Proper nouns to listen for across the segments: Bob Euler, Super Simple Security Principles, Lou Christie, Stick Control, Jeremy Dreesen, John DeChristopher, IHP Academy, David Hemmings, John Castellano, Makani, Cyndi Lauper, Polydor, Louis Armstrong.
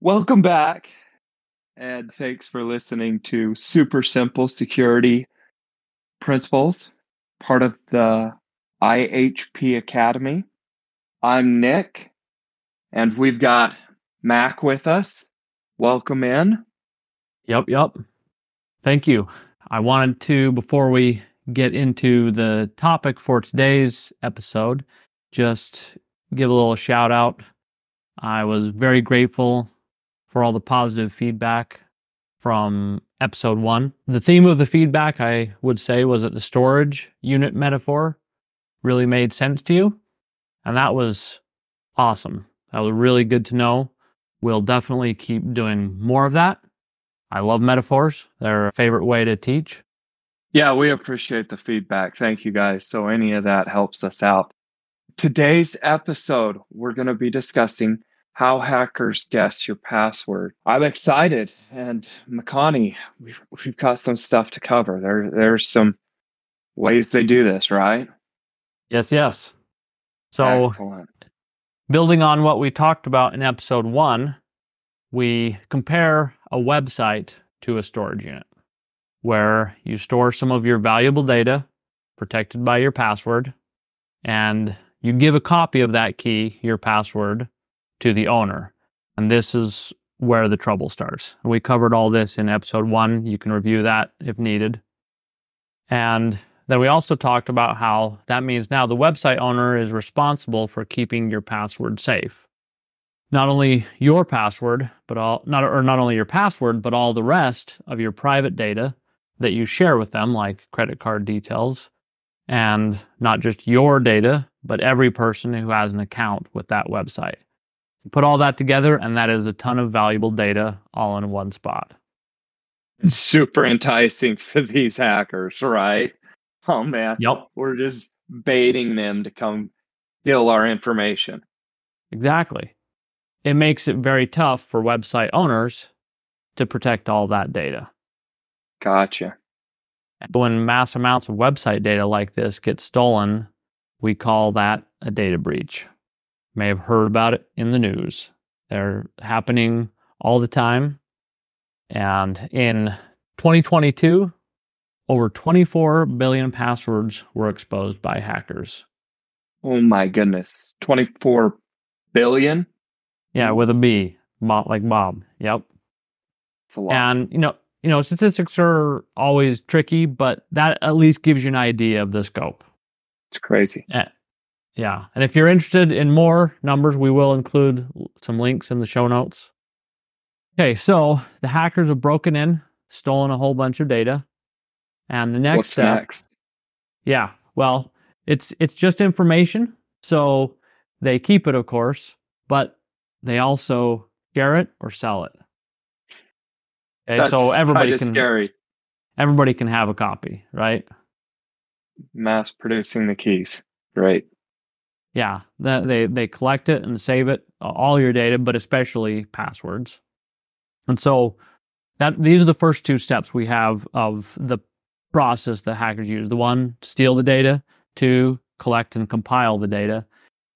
Welcome back, and thanks for listening to Super Simple Security Principles, part of the IHP Academy. I'm Nick, and we've got Mac with us. Welcome in. Yep. Thank you. I wanted to, before we get into the topic for today's episode, just give a little shout out. I was very grateful for all the positive feedback from episode 1. The theme of the feedback, I would say, was that the storage unit metaphor really made sense to you. And that was awesome. That was really good to know. We'll definitely keep doing more of that. I love metaphors. They're a favorite way to teach. Yeah, we appreciate the feedback. Thank you guys. So any of that helps us out. Today's episode, we're going to be discussing how hackers guess your password. I'm excited, and Makani, we've got some stuff to cover. There's some ways they do this, right? Yes. So, excellent. Building on what we talked about in episode 1, we compare a website to a storage unit where you store some of your valuable data protected by your password, and you give a copy of that key, your password, to the owner. And this is where the trouble starts. We covered all this in episode 1. You can review that if needed. And then we also talked about how that means now the website owner is responsible for keeping your password safe. Not only your password, but all the rest of your private data that you share with them, like credit card details, and not just your data, but every person who has an account with that website. Put all that together, and that is a ton of valuable data all in one spot. Super enticing for these hackers, right? Oh, man. Yep. We're just baiting them to come steal our information. Exactly. It makes it very tough for website owners to protect all that data. Gotcha. But when mass amounts of website data like this get stolen, we call that a data breach. You may have heard about it in the news. They're happening all the time. And in 2022, over 24 billion passwords were exposed by hackers. Oh my goodness. 24 billion? Yeah, with a B, like Bob. Yep. It's a lot. And, you know, statistics are always tricky, but that at least gives you an idea of the scope. It's crazy. Yeah. And if you're interested in more numbers, we will include some links in the show notes. Okay. So the hackers have broken in, stolen a whole bunch of data. And the next step. Yeah. Well, it's just information. So they keep it, of course, but they also share it or sell it. Okay, that's so everybody can have a copy, right? Mass producing the keys, right? Yeah, they collect it and save it, all your data, but especially passwords. And so these are the first two steps we have of the process that hackers use. The one, steal the data; 2, collect and compile the data.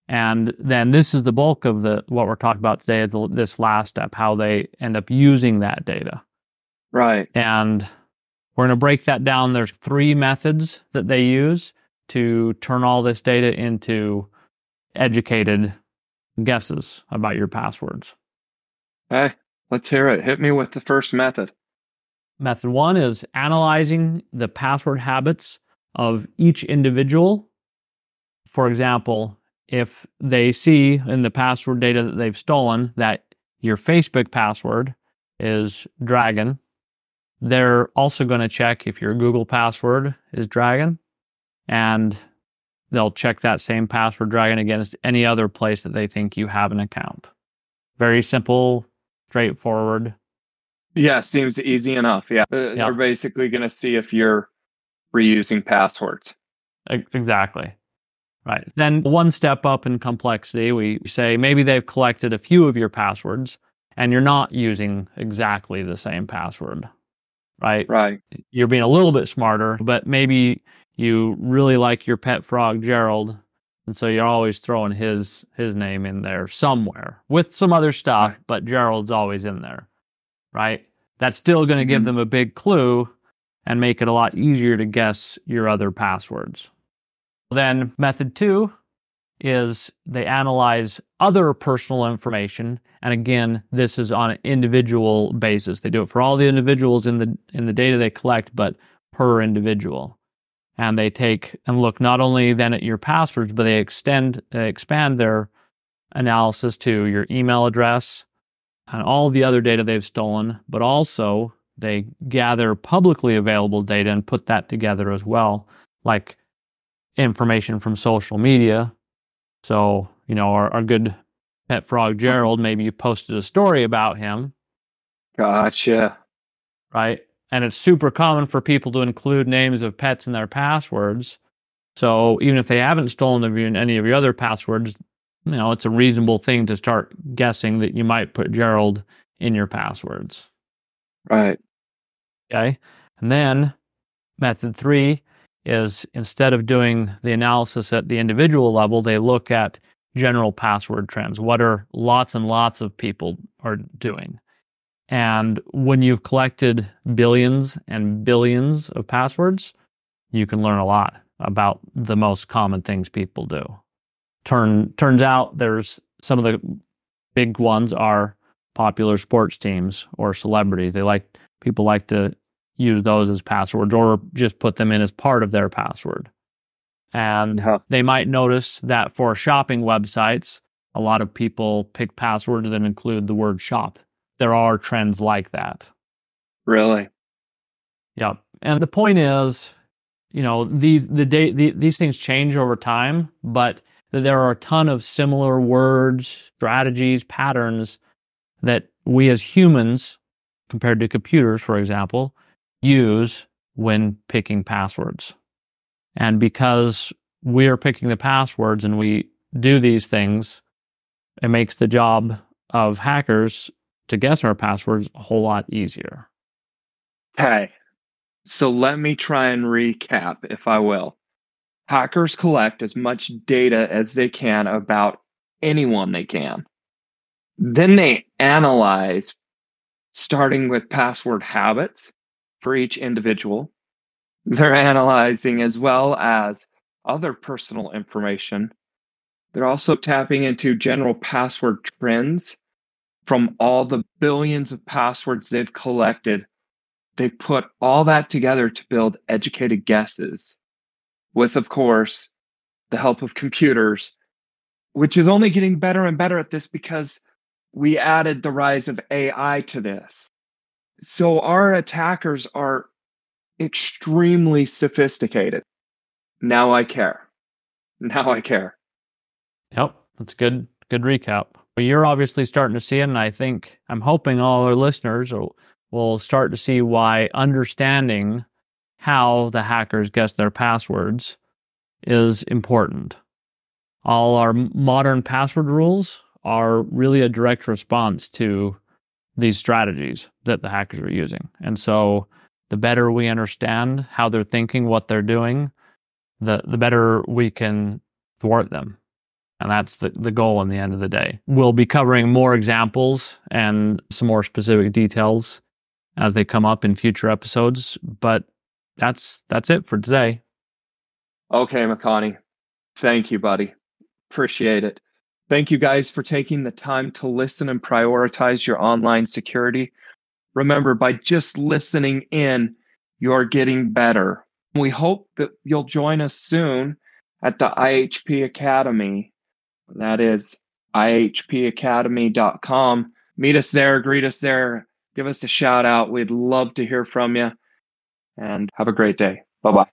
And then this is the bulk of what we're talking about today, this last step, how they end up using that data. Right. And we're going to break that down. There's 3 methods that they use to turn all this data into educated guesses about your passwords. Hey, let's hear it. Hit me with the first method. Method 1 is analyzing the password habits of each individual. For example, if they see in the password data that they've stolen that your Facebook password is dragon, they're also going to check if your Google password is dragon, and they'll check that same password dragon against any other place that they think you have an account. Very simple, straightforward. Yeah, seems easy enough. Yeah, yep. They're basically going to see if you're reusing passwords. Exactly. Right. Then one step up in complexity, we say maybe they've collected a few of your passwords and you're not using exactly the same password, right? Right. You're being a little bit smarter, but maybe you really like your pet frog, Gerald, And so you're always throwing his name in there somewhere with some other stuff, right. But Gerald's always in there, right? That's still going to give them a big clue and make it a lot easier to guess your other passwords. Then method two is they analyze other personal information. And again, this is on an individual basis. They do it for all the individuals in the data they collect, but per individual. And they take and look not only then at your passwords, but they expand their analysis to your email address and all the other data they've stolen, but also they gather publicly available data and put that together as well, like information from social media. So, you know, our good pet frog Gerald, maybe you posted a story about him. Gotcha. Right? And it's super common for people to include names of pets in their passwords. So even if they haven't stolen any of your other passwords, you know, it's a reasonable thing to start guessing that you might put Gerald in your passwords. Right. Okay. And then method three is instead of doing the analysis at the individual level, they look at general password trends. What are lots and lots of people are doing? And when you've collected billions and billions of passwords, you can learn a lot about the most common things people do. Turns out there's some of the big ones are popular sports teams or celebrities. People like to use those as passwords or just put them in as part of their password. And they might notice that for shopping websites, a lot of people pick passwords that include the word shop. There are trends like that. Really? Yeah. And the point is, you know, these things change over time, but there are a ton of similar words, strategies, patterns that we as humans, compared to computers, for example, use when picking passwords. And because we are picking the passwords and we do these things, it makes the job of hackers to guess our passwords a whole lot easier. Okay, so let me try and recap, if I will. Hackers collect as much data as they can about anyone they can. Then they analyze, starting with password habits for each individual. They're analyzing as well as other personal information. They're also tapping into general password trends. From all the billions of passwords they've collected, they put all that together to build educated guesses with, of course, the help of computers, which is only getting better and better at this because we added the rise of AI to this. So our attackers are extremely sophisticated. Now I care. Yep, that's good recap. Well, you're obviously starting to see it, and I'm hoping all our listeners will start to see why understanding how the hackers guess their passwords is important. All our modern password rules are really a direct response to these strategies that the hackers are using. And so the better we understand how they're thinking, what they're doing, the better we can thwart them. And that's the goal in the end of the day. We'll be covering more examples and some more specific details as they come up in future episodes. But that's it for today. Okay, Makani. Thank you, buddy. Appreciate it. Thank you guys for taking the time to listen and prioritize your online security. Remember, by just listening in, you're getting better. We hope that you'll join us soon at the IHP Academy. That is ihpacademy.com. Meet us there, greet us there, give us a shout out. We'd love to hear from you, and have a great day. Bye-bye.